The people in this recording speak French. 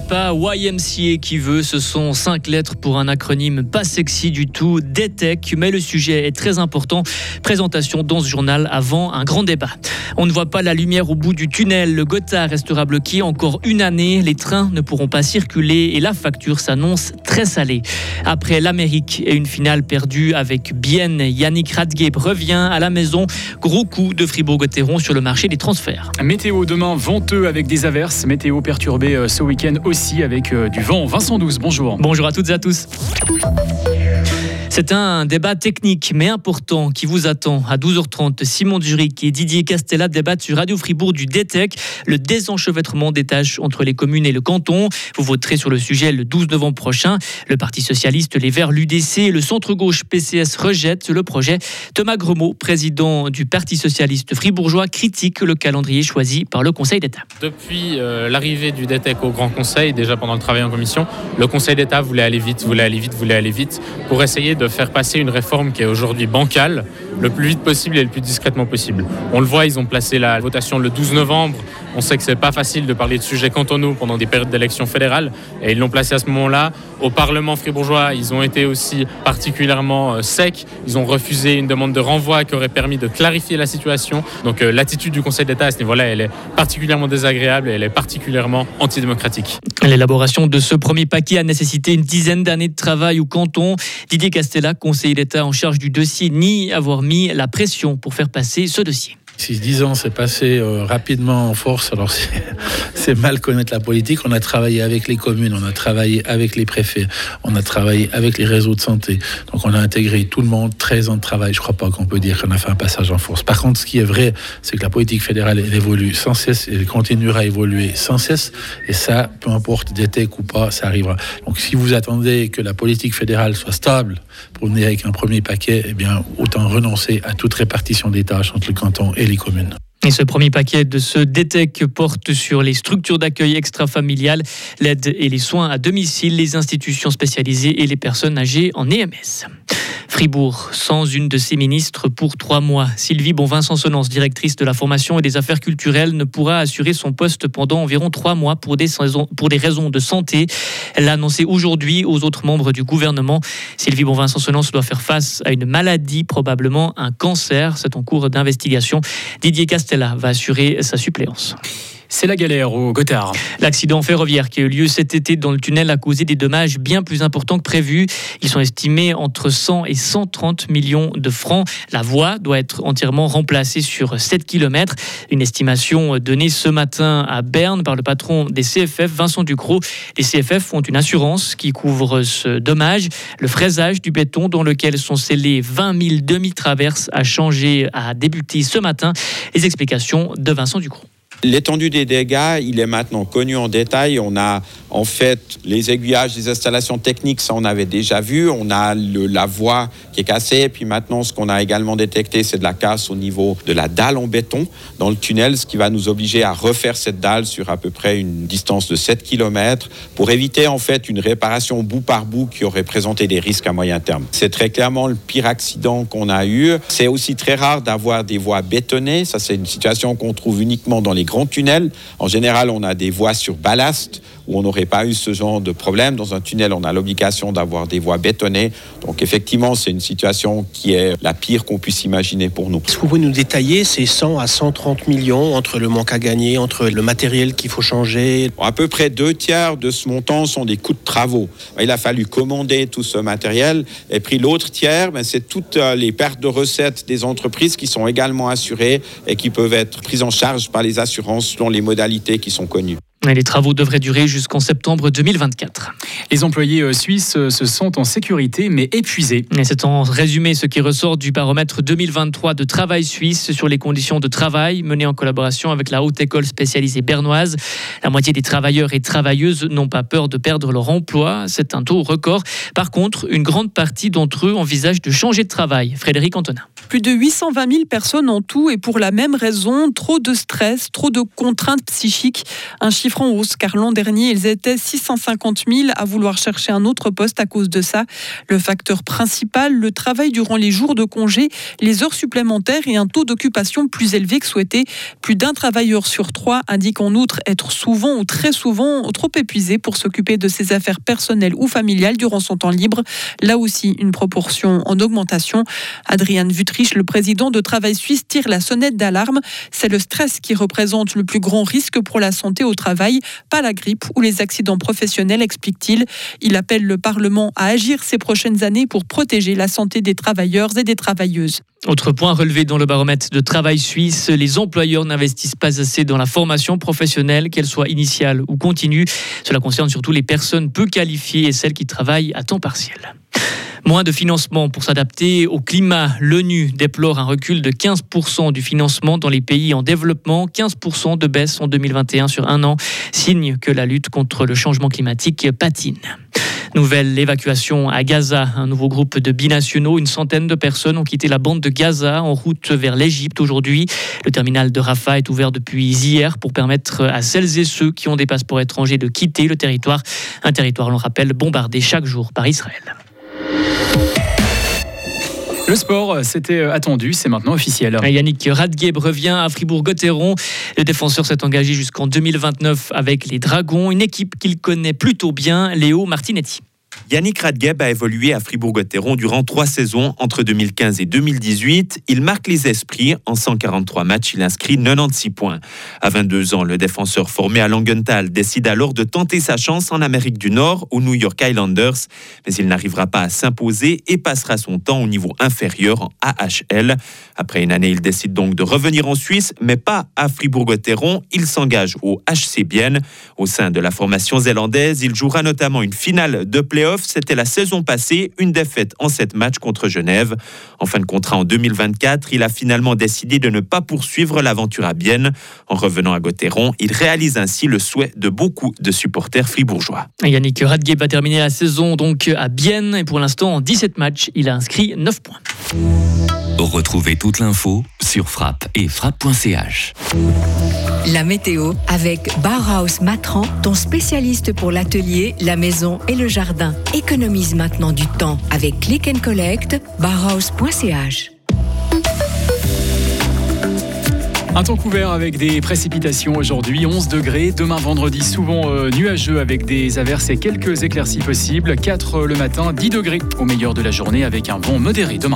connaît pas, YMCA qui veut, ce sont 5 lettres pour un acronyme pas sexy du tout, DETEC, mais le sujet est très important. Présentation dans ce journal avant un grand débat. On ne voit pas la lumière au bout du tunnel, le Gotthard restera bloqué encore une année, les trains ne pourront pas circuler et la facture s'annonce très salée. Après l'Amérique et une finale perdue avec Bienne, Yannick Rathgeb revient à la maison. Gros coup de Fribourg-Gottéron sur le marché des transferts. Météo demain, venteux avec des averses, météo perturbée ce week-end aussi avec du vent. Vincent Ducrot, bonjour. Bonjour à toutes et à tous. C'est un débat technique mais important qui vous attend. À 12h30, Simon Duric et Didier Castella débattent sur Radio Fribourg du DETEC, le désenchevêtrement des tâches entre les communes et le canton. Vous voterez sur le sujet le 12 novembre prochain. Le Parti Socialiste, les Verts, l'UDC et le centre-gauche PCS rejettent le projet. Thomas Gremaud, président du Parti Socialiste fribourgeois, critique le calendrier choisi par le Conseil d'État. Depuis l'arrivée du DETEC au Grand Conseil, déjà pendant le travail en commission, le Conseil d'État voulait aller vite pour essayer de faire passer une réforme qui est aujourd'hui bancale le plus vite possible et le plus discrètement possible. On le voit, ils ont placé la votation le 12 novembre. On sait que c'est pas facile de parler de sujets cantonaux pendant des périodes d'élections fédérales et ils l'ont placé à ce moment-là. Au Parlement fribourgeois, ils ont été aussi particulièrement secs. Ils ont refusé une demande de renvoi qui aurait permis de clarifier la situation. Donc l'attitude du Conseil d'État à ce niveau-là, elle est particulièrement désagréable et elle est particulièrement antidémocratique. L'élaboration de ce premier paquet a nécessité une dizaine d'années de travail au canton. Didier Castella, conseiller d'État en charge du dossier, nie avoir mis la pression pour faire passer ce dossier. Si 10 ans s'est passé rapidement en force, alors c'est mal connaître la politique. On a travaillé avec les communes, on a travaillé avec les préfets, on a travaillé avec les réseaux de santé. Donc on a intégré tout le monde, 13 ans de travail. Je ne crois pas qu'on peut dire qu'on a fait un passage en force. Par contre, ce qui est vrai, c'est que la politique fédérale, elle évolue sans cesse, elle continuera à évoluer sans cesse. Et ça, peu importe DETEC ou pas, ça arrivera. Donc si vous attendez que la politique fédérale soit stable pour venir avec un premier paquet, eh bien autant renoncer à toute répartition des tâches entre le canton et les communes. Et ce premier paquet de ce DETEC porte sur les structures d'accueil extrafamiliales, l'aide et les soins à domicile, les institutions spécialisées et les personnes âgées en EMS. Fribourg, sans une de ses ministres pour 3 mois. Sylvie Bonvin-Sonnaz, directrice de la formation et des affaires culturelles, ne pourra assurer son poste pendant environ 3 mois pour des raisons de santé. Elle l'a annoncé aujourd'hui aux autres membres du gouvernement. Sylvie Bonvin-Sonnaz doit faire face à une maladie, probablement un cancer. C'est en cours d'investigation. Didier Castella va assurer sa suppléance. C'est la galère au Gotthard. L'accident ferroviaire qui a eu lieu cet été dans le tunnel a causé des dommages bien plus importants que prévu. Ils sont estimés entre 100 et 130 millions de francs. La voie doit être entièrement remplacée sur 7 km. Une estimation donnée ce matin à Berne par le patron des CFF, Vincent Ducrot. Les CFF ont une assurance qui couvre ce dommage. Le fraisage du béton dans lequel sont scellés 20 000 demi-traverses a débuté ce matin. Les explications de Vincent Ducrot. L'étendue des dégâts, il est maintenant connu en détail. On a en fait les aiguillages des installations techniques, ça on avait déjà vu. On a la voie qui est cassée. Et puis maintenant, ce qu'on a également détecté, c'est de la casse au niveau de la dalle en béton dans le tunnel, ce qui va nous obliger à refaire cette dalle sur à peu près une distance de 7 km pour éviter en fait une réparation bout par bout qui aurait présenté des risques à moyen terme. C'est très clairement le pire accident qu'on a eu. C'est aussi très rare d'avoir des voies bétonnées. Ça, c'est une situation qu'on trouve uniquement dans les grands tunnels. En général, on a des voies sur ballast où on n'aurait pas eu ce genre de problème. Dans un tunnel, on a l'obligation d'avoir des voies bétonnées. Donc effectivement, c'est une situation qui est la pire qu'on puisse imaginer pour nous. Est-ce que vous pouvez nous détailler ces 100 à 130 millions entre le manque à gagner, entre le matériel qu'il faut changer? À peu près 2/3 de ce montant sont des coûts de travaux. Il a fallu commander tout ce matériel. Et puis l'autre tiers, c'est toutes les pertes de recettes des entreprises qui sont également assurées et qui peuvent être prises en charge par les assurances selon les modalités qui sont connues. Et les travaux devraient durer jusqu'en septembre 2024. Les employés suisses se sentent en sécurité, mais épuisés. Et c'est en résumé ce qui ressort du baromètre 2023 de Travail Suisse sur les conditions de travail, mené en collaboration avec la Haute École spécialisée bernoise. La moitié des travailleurs et travailleuses n'ont pas peur de perdre leur emploi. C'est un taux record. Par contre, une grande partie d'entre eux envisagent de changer de travail. Frédéric Antonin. Plus de 820 000 personnes en tout, et pour la même raison, trop de stress, trop de contraintes psychiques. Un chiffre chiffre en hausse car l'an dernier, ils étaient 650 000 à vouloir chercher un autre poste à cause de ça. Le facteur principal, le travail durant les jours de congé, les heures supplémentaires et un taux d'occupation plus élevé que souhaité. Plus d'un travailleur sur trois indique en outre être souvent ou très souvent trop épuisé pour s'occuper de ses affaires personnelles ou familiales durant son temps libre. Là aussi, une proportion en augmentation. Adrian Wittrich, le président de Travail Suisse, tire la sonnette d'alarme. C'est le stress qui représente le plus grand risque pour la santé au travail, pas la grippe ou les accidents professionnels, explique-t-il. Il appelle le Parlement à agir ces prochaines années pour protéger la santé des travailleurs et des travailleuses. Autre point relevé dans le baromètre de Travail Suisse, les employeurs n'investissent pas assez dans la formation professionnelle, qu'elle soit initiale ou continue. Cela concerne surtout les personnes peu qualifiées et celles qui travaillent à temps partiel. Moins de financement pour s'adapter au climat. L'ONU déplore un recul de 15% du financement dans les pays en développement. 15% de baisse en 2021 sur un an. Signe que la lutte contre le changement climatique patine. Nouvelle évacuation à Gaza. Un nouveau groupe de binationaux, une centaine de personnes ont quitté la bande de Gaza en route vers l'Égypte aujourd'hui. Le terminal de Rafah est ouvert depuis hier pour permettre à celles et ceux qui ont des passeports étrangers de quitter le territoire. Un territoire, on le rappelle, bombardé chaque jour par Israël. Le sport, c'était attendu, c'est maintenant officiel. Yannick Rathgeb revient à Fribourg-Gottéron. Le défenseur s'est engagé jusqu'en 2029 avec les Dragons, une équipe qu'il connaît plutôt bien, Léo Martinetti. Yannick Rathgeb a évolué à Fribourg-Gottéron durant 3 saisons entre 2015 et 2018. Il marque les esprits. En 143 matchs, il inscrit 96 points. À 22 ans, le défenseur formé à Langenthal décide alors de tenter sa chance en Amérique du Nord, aux New York Islanders. Mais il n'arrivera pas à s'imposer et passera son temps au niveau inférieur en AHL. Après une année, il décide donc de revenir en Suisse, mais pas à Fribourg-Gottéron. Il s'engage au HC Biel. Au sein de la formation zélandaise, il jouera notamment une finale de play-off. C'était la saison passée, une défaite en 7 matchs contre Genève. En fin de contrat en 2024, il a finalement décidé de ne pas poursuivre l'aventure à Bienne. En revenant à Gottéron, il réalise ainsi le souhait de beaucoup de supporters fribourgeois. Yannick Rathgeb va terminer la saison donc à Bienne et pour l'instant en 17 matchs, il a inscrit 9 points. Retrouvez toute l'info sur frappe et frappe.ch. La météo avec Bauhaus Matran, ton spécialiste pour l'atelier, la maison et le jardin. Économise maintenant du temps avec Click & Collect, bauhaus.ch. Un temps couvert avec des précipitations aujourd'hui, 11 degrés. Demain vendredi, souvent nuageux avec des averses et quelques éclaircies possibles. 4 le matin, 10 degrés au meilleur de la journée avec un vent modéré demain.